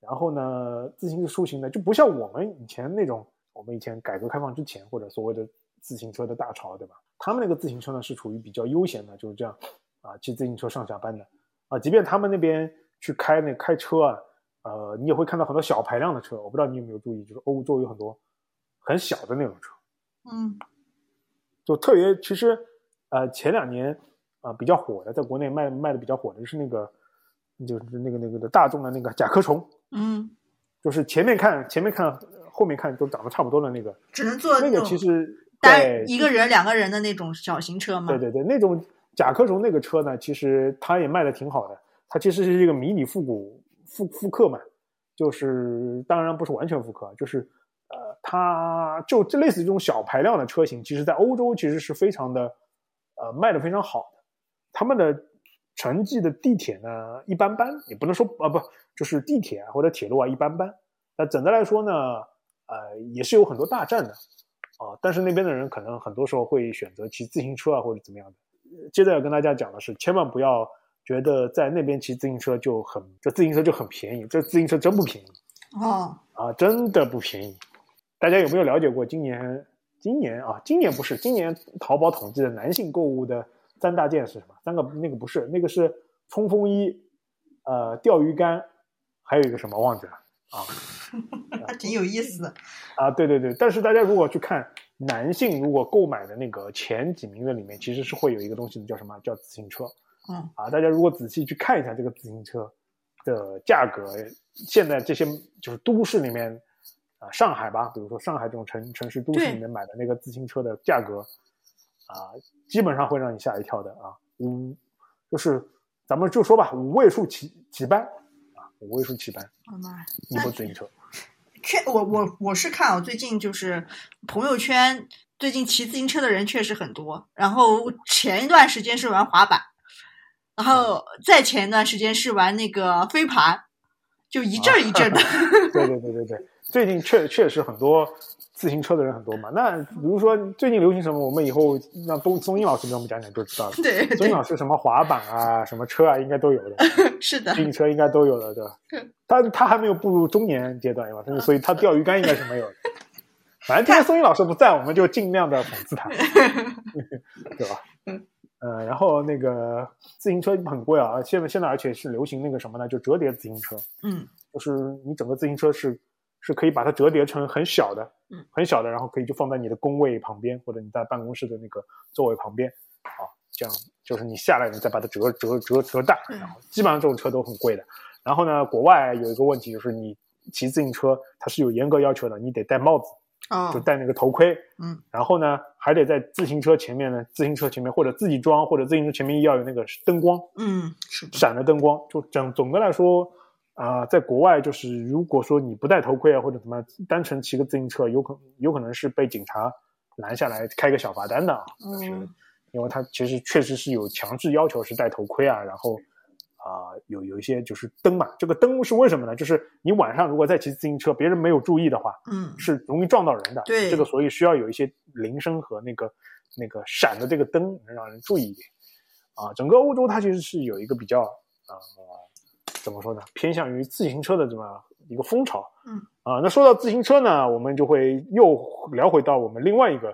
然后呢，自行车出行呢就不像我们以前那种，我们以前改革开放之前或者所谓的自行车的大潮，对吧？他们那个自行车呢是处于比较悠闲的，就是这样啊，骑自行车上下班的啊。即便他们那边去开那开车啊，呃，你也会看到很多小排量的车。我不知道你有没有注意，就是欧洲有很多很小的那种车，嗯，就特别其实呃前两年啊、呃、比较火的，在国内卖卖的比较火的是那个就是那个那个的大众的那个甲壳虫，嗯，就是前面看前面看后面看都长得差不多的那个，只能坐那个其实单一个人两个人的那种小型车嘛。对对对，那种甲壳虫那个车呢，其实它也卖的挺好的，它其实是一个迷你复古。复复刻嘛，就是当然不是完全复刻，就是呃，它就类似这种小排量的车型，其实在欧洲其实是非常的呃卖的非常好的。他们的城际的地铁呢一般般，也不能说啊、呃、不就是地铁啊或者铁路啊一般般。那整的来说呢，呃也是有很多大站的啊、呃，但是那边的人可能很多时候会选择骑自行车啊或者怎么样的。接着要跟大家讲的是，千万不要。觉得在那边骑自行车就很，这自行车就很便宜，这自行车真不便宜哦，啊，真的不便宜。大家有没有了解过今年？今年啊，今年不是，今年淘宝统计的男性购物的三大件是什么？三个那个不是，那个是冲锋衣，呃，钓鱼竿，还有一个什么忘记了啊？挺有意思的啊，对对对。但是大家如果去看男性如果购买的那个前几名的里面，其实是会有一个东西叫什么？叫自行车。嗯啊，大家如果仔细去看一下这个自行车的价格，现在这些就是都市里面啊、呃，上海吧，比如说上海这种城城市都市里面买的那个自行车的价格啊、呃，基本上会让你吓一跳的啊，五就是咱们就说吧，五位数起起班啊，五位数起班，一部自行车。确，我我我是看我最近就是朋友圈，最近骑自行车的人确实很多，然后前一段时间是玩滑板。然后再前一段时间是玩那个飞盘，就一阵一阵的、啊、对对对对对，最近确确实很多自行车的人很多嘛。那比如说最近流行什么，我们以后让宗英老师给我们讲讲就知道了。对，宗英老师什么滑板啊什么车啊应该都有的是的，自行车应该都有了，对吧？他他还没有步入中年阶段嘛，所以他钓鱼竿应该是没有的反正今天宗英老师不在，我们就尽量的讽刺他对吧？嗯呃，然后那个自行车很贵啊，现在现在而且是流行那个什么呢？就折叠自行车，嗯，就是你整个自行车是是可以把它折叠成很小的，嗯，很小的，然后可以就放在你的工位旁边或者你在办公室的那个座位旁边，啊，这样就是你下来你再把它折折折折大，然后基本上这种车都很贵的。然后呢，国外有一个问题就是你骑自行车它是有严格要求的，你得戴帽子。就戴那个头盔、哦、嗯，然后呢还得在自行车前面呢，自行车前面或者自己装，或者自行车前面要有那个灯光，嗯，是闪的灯光。就整总的来说啊、呃，在国外就是如果说你不戴头盔啊或者什么，单纯骑个自行车有可有可能是被警察拦下来开个小罚单的啊、嗯，因为他其实确实是有强制要求是戴头盔啊，然后啊、呃、有有一些就是灯嘛，这个灯是为什么呢？就是你晚上如果再骑自行车，别人没有注意的话，嗯，是容易撞到人的。对，这个所以需要有一些铃声和那个那个闪的这个灯，能让人注意一点。啊、呃，整个欧洲它其实是有一个比较啊、呃，怎么说呢？偏向于自行车的这么一个风潮。嗯，啊、呃，那说到自行车呢，我们就会又聊回到我们另外一个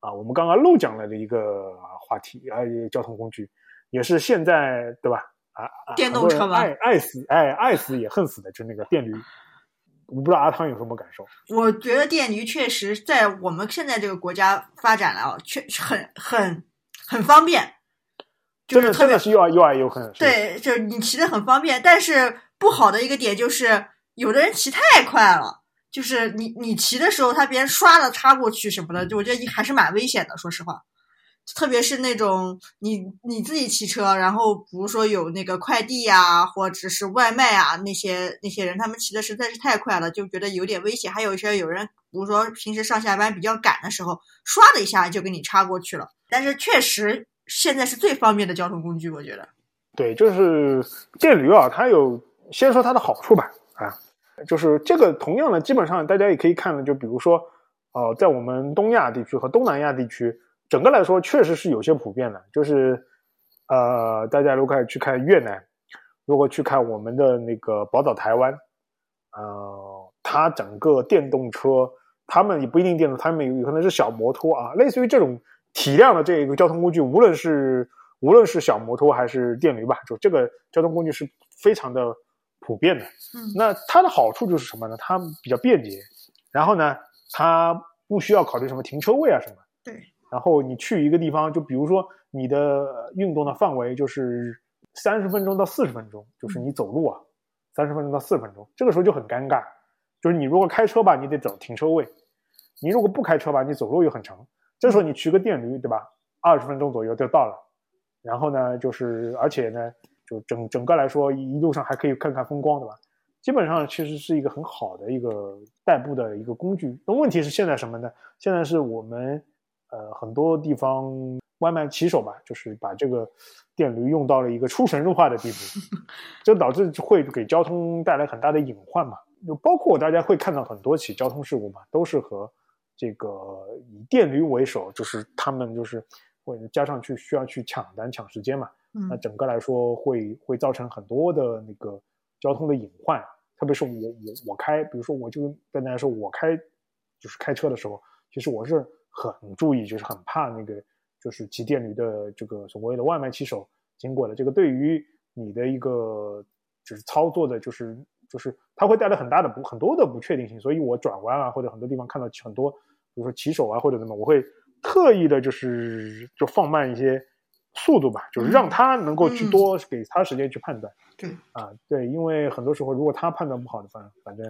啊、呃，我们刚刚漏讲了的一个话题啊、呃，交通工具也是现在对吧？啊，电动车吧，爱爱死爱爱死也恨死的，就那个电驴。我不知道阿汤有什么感受。我觉得电驴确实在我们现在这个国家发展了啊，确很很很方便。就是、真的真的是又爱又爱又恨。对，就是你骑得很方便，但是不好的一个点就是有的人骑太快了，就是你你骑的时候，他别人刷了插过去什么的，就我觉得还是蛮危险的，说实话。特别是那种你你自己骑车，然后比如说有那个快递啊或者是外卖啊那些那些人，他们骑的实在是太快了，就觉得有点危险。还有一些有人比如说平时上下班比较赶的时候，唰的一下就给你插过去了。但是确实现在是最方便的交通工具，我觉得。对，就是电驴啊，它有先说它的好处吧，啊，就是这个同样的，基本上大家也可以看的，就比如说，哦、呃，在我们东亚地区和东南亚地区，整个来说确实是有些普遍的。就是，呃，大家如果去看越南，如果去看我们的那个宝岛台湾，呃，它整个电动车，他们也不一定电动，他们有可能是小摩托啊，类似于这种体量的这个交通工具，无论是。无论是小摩托还是电驴吧，就这个交通工具是非常的普遍的。嗯，那它的好处就是什么呢？它比较便捷，然后呢，它不需要考虑什么停车位啊什么。对。然后你去一个地方，就比如说你的运动的范围就是三十分钟到四十分钟，就是你走路啊，三十分钟到四十分钟，这个时候就很尴尬。就是你如果开车吧，你得找停车位；你如果不开车吧，你走路又很长。这时候你骑个电驴，对吧？二十分钟左右就到了。然后呢，就是而且呢，就整整个来说，一路上还可以看看风光，对吧？基本上其实是一个很好的一个代步的一个工具。那问题是现在什么呢？现在是我们呃很多地方外卖骑手吧，就是把这个电驴用到了一个出神入化的地步，这导致会给交通带来很大的隐患嘛。就包括大家会看到很多起交通事故嘛，都是和这个以电驴为首，就是他们就是。或者加上去需要去抢单抢时间嘛，那整个来说会会造成很多的那个交通的隐患，特别是我我我开，比如说我就跟大家说，我开就是开车的时候，其实我是很注意，就是很怕那个就是骑电驴的这个所谓的外卖骑手经过的，这个对于你的一个就是操作的，就是就是它会带来很大的不很多的不确定性，所以我转弯啊或者很多地方看到很多，比如说骑手啊或者什么，我会。特意的就是就放慢一些速度吧，就是让他能够去多给他时间去判断。对、嗯嗯、啊，对，因为很多时候如果他判断不好的话，反正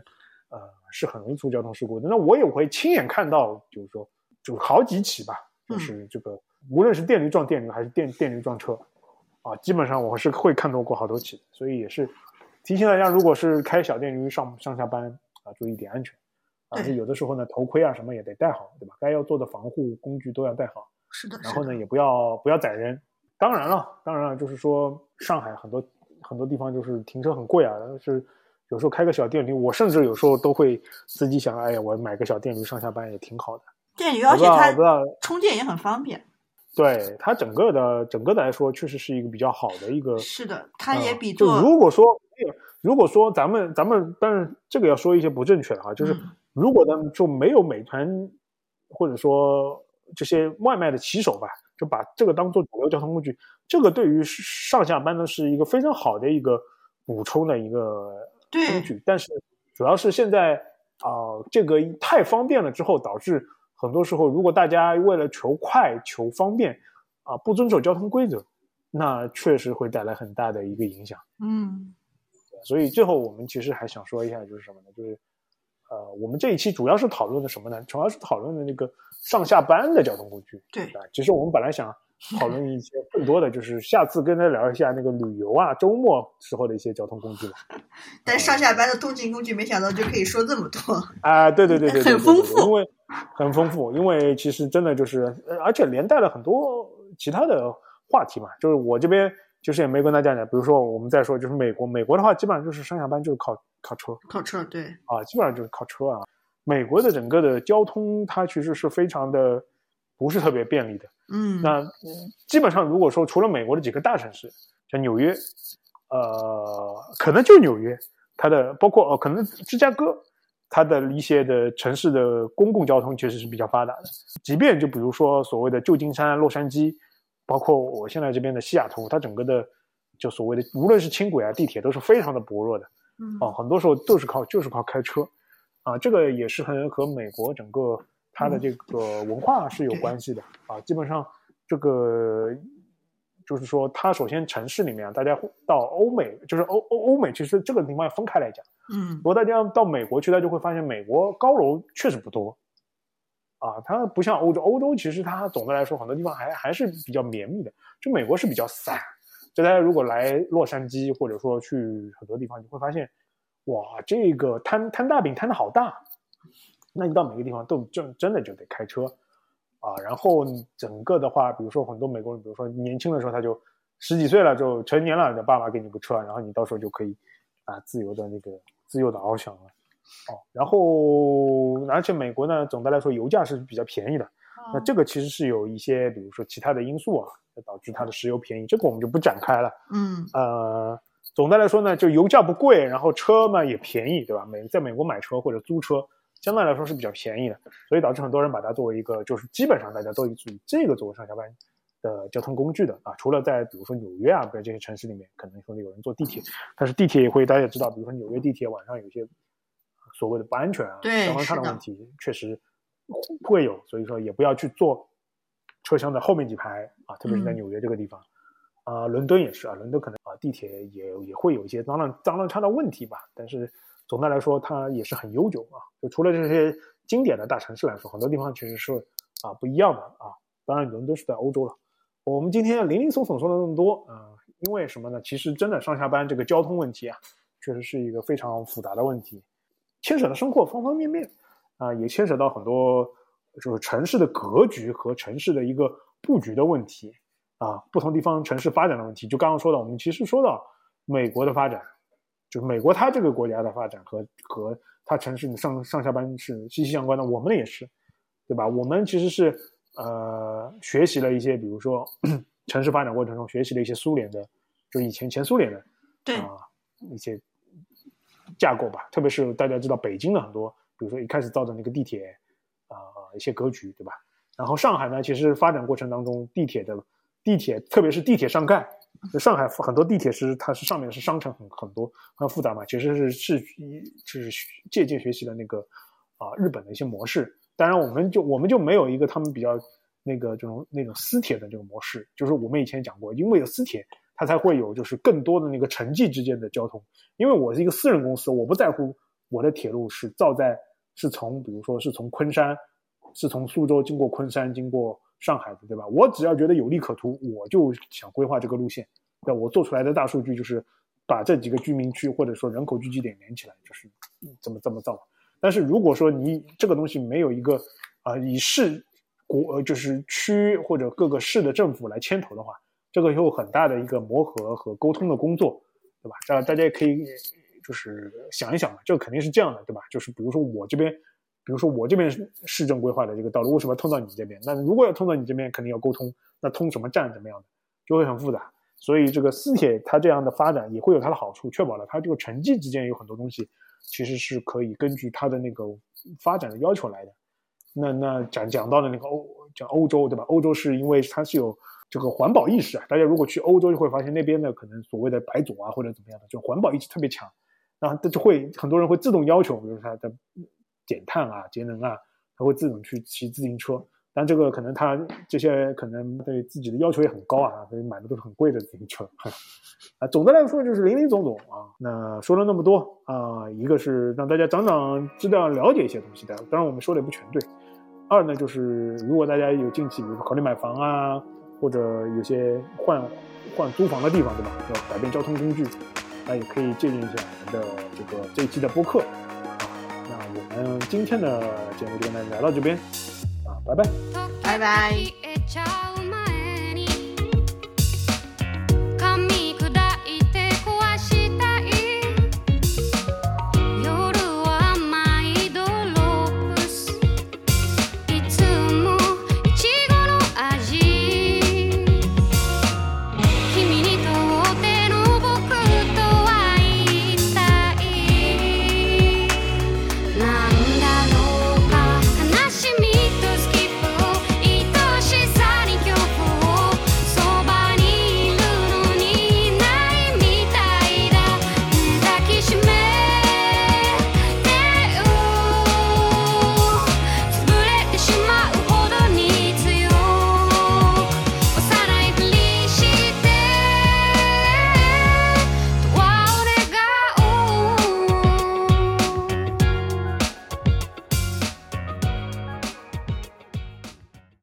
呃是很容易出交通事故的。那我也会亲眼看到，就是说就好几起吧，就是这个、嗯、无论是电驴撞电驴还是电电驴撞车啊，基本上我是会看到过好多起，所以也是提醒大家，如果是开小电驴上上下班啊，注意一点安全。但是有的时候呢，头盔啊什么也得戴好，对吧？该要做的防护工具都要戴好。是的。然后呢，也不要不要宰人。当然了，当然了，就是说上海很多很多地方就是停车很贵啊，但是有时候开个小电驴，我甚至有时候都会自己想，哎呀，我买个小电驴上下班也挺好的。电驴，而且它充电也很方便。对，它整个的整个的来说，确实是一个比较好的一个。是的，它也比做、呃、如果说如果说咱们咱们，但是这个要说一些不正确的啊，就是。嗯，如果咱们就没有美团或者说这些外卖的骑手吧，就把这个当做主流交通工具，这个对于上下班呢是一个非常好的一个补充的一个工具。但是主要是现在啊、呃，这个太方便了之后，导致很多时候如果大家为了求快求方便啊、呃，不遵守交通规则，那确实会带来很大的一个影响。嗯，所以最后我们其实还想说一下，就是什么呢？就是。呃，我们这一期主要是讨论的什么呢？主要是讨论的那个上下班的交通工具。对，其实我们本来想讨论一些更多的，就是下次跟大家聊一下那个旅游啊、周末时候的一些交通工具了。但上下班的通勤工具，没想到就可以说这么多啊、呃！对对对 对, 对, 对, 对, 对，很丰富，因为很丰富，因为其实真的就是，而且连带了很多其他的话题嘛。就是我这边就是也没跟大家讲，比如说我们再说，就是美国，美国的话基本上就是上下班就是靠。靠车，靠车，对啊，基本上就是靠车啊。美国的整个的交通，它其实是非常的，不是特别便利的。嗯，那基本上如果说除了美国的几个大城市，像纽约，呃，可能就纽约，它的包括呃，可能芝加哥，它的一些的城市的公共交通其实是比较发达的。即便就比如说所谓的旧金山、洛杉矶，包括我现在这边的西雅图，它整个的就所谓的无论是轻轨啊、地铁都是非常的薄弱的。嗯、哦，很多时候都是靠就是靠开车，啊，这个也是很和美国整个它的这个文化是有关系的、嗯、啊。基本上这个就是说，它首先城市里面，大家到欧美就是欧欧欧美，其实这个地方要分开来讲。嗯，如果大家到美国去，大家就会发现美国高楼确实不多，啊，它不像欧洲，欧洲其实它总的来说很多地方还还是比较绵密的，就美国是比较散。就大家如果来洛杉矶或者说去很多地方，你会发现，哇，这个摊摊大饼摊的好大，那你到每个地方都就真的就得开车啊。然后整个的话，比如说很多美国人，比如说年轻的时候他就十几岁了就成年了，你的爸爸给你个车，然后你到时候就可以啊自由的那个自由的翱翔了。哦，然后而且美国呢总的来说油价是比较便宜的，那这个其实是有一些比如说其他的因素啊导致它的石油便宜，这个我们就不展开了。嗯，呃，总的来说呢，就油价不贵，然后车嘛也便宜，对吧？美在美国买车或者租车，相对来说是比较便宜的，所以导致很多人把它作为一个，就是基本上大家都以这个作为上下班的交通工具的啊。除了在比如说纽约啊，比如这些城市里面，可能说有人坐地铁，但是地铁也会大家也知道，比如说纽约地铁晚上有些所谓的不安全啊、消防上的问题，确实会有，所以说也不要去坐车厢的后面几排啊，特别是在纽约这个地方，啊、嗯呃，伦敦也是啊，伦敦可能啊地铁也也会有一些脏乱脏乱差的问题吧，但是总的来说它也是很悠久啊。就除了这些经典的大城市来说，很多地方其实是啊不一样的啊。当然伦敦是在欧洲了。我们今天零零总总说了那么多啊、呃，因为什么呢？其实真的上下班这个交通问题啊，确实是一个非常复杂的问题，牵扯到生活方方面面啊、呃，也牵扯到很多。就是城市的格局和城市的一个布局的问题啊，不同地方城市发展的问题。就刚刚说到，我们其实说到美国的发展，就是美国它这个国家的发展和和它城市上上下班是息息相关的。我们也是，对吧？我们其实是呃学习了一些，比如说城市发展过程中学习了一些苏联的，就以前前苏联的对啊、呃、一些架构吧。特别是大家知道北京的很多，比如说一开始造的那个地铁。啊、呃，一些格局，对吧？然后上海呢，其实发展过程当中，地铁的地铁，特别是地铁上盖，上海很多地铁是它是上面是商城很很多很复杂嘛，其实是是就是借鉴学习的那个啊、呃、日本的一些模式。当然，我们就我们就没有一个他们比较那个这种那种私铁的这个模式，就是我们以前讲过，因为有私铁，它才会有就是更多的那个城际之间的交通。因为我是一个私人公司，我不在乎我的铁路是造在。是从比如说是从昆山是从苏州经过昆山经过上海的，对吧？我只要觉得有利可图，我就想规划这个路线，对，我做出来的大数据就是把这几个居民区或者说人口聚集点连起来，就是这么这么造。但是如果说你这个东西没有一个啊、呃、以市国、呃、就是区或者各个市的政府来牵头的话，这个有很大的一个磨合和沟通的工作，对吧？这大家也可以就是想一想嘛，这肯定是这样的，对吧？就是比如说我这边，比如说我这边市政规划的这个道路为什么要通到你这边？那如果要通到你这边，肯定要沟通，那通什么站怎么样的，就会很复杂。所以这个私铁它这样的发展也会有它的好处，确保了它这个城际之间有很多东西其实是可以根据它的那个发展的要求来的。那那讲讲到的那个欧讲欧洲，对吧？欧洲是因为它是有这个环保意识啊，大家如果去欧洲就会发现那边的可能所谓的白左啊或者怎么样的，就环保意识特别强。然后就会很多人会自动要求，比如说他的减碳啊、节能啊，他会自动去骑自行车。但这个可能他这些可能对自己的要求也很高啊，所以买的都是很贵的自行车啊。总的来说就是林林总总啊。那说了那么多啊、呃，一个是让大家长长知道了解一些东西的，当然我们说的也不全对。二呢就是如果大家有近期，比如说考虑买房啊，或者有些换换租房的地方，对吧？要改变交通工具。那也可以借鉴一下我们的这个这一期的播客啊。那我们今天的节目就跟大家聊到这边啊，拜拜，拜拜。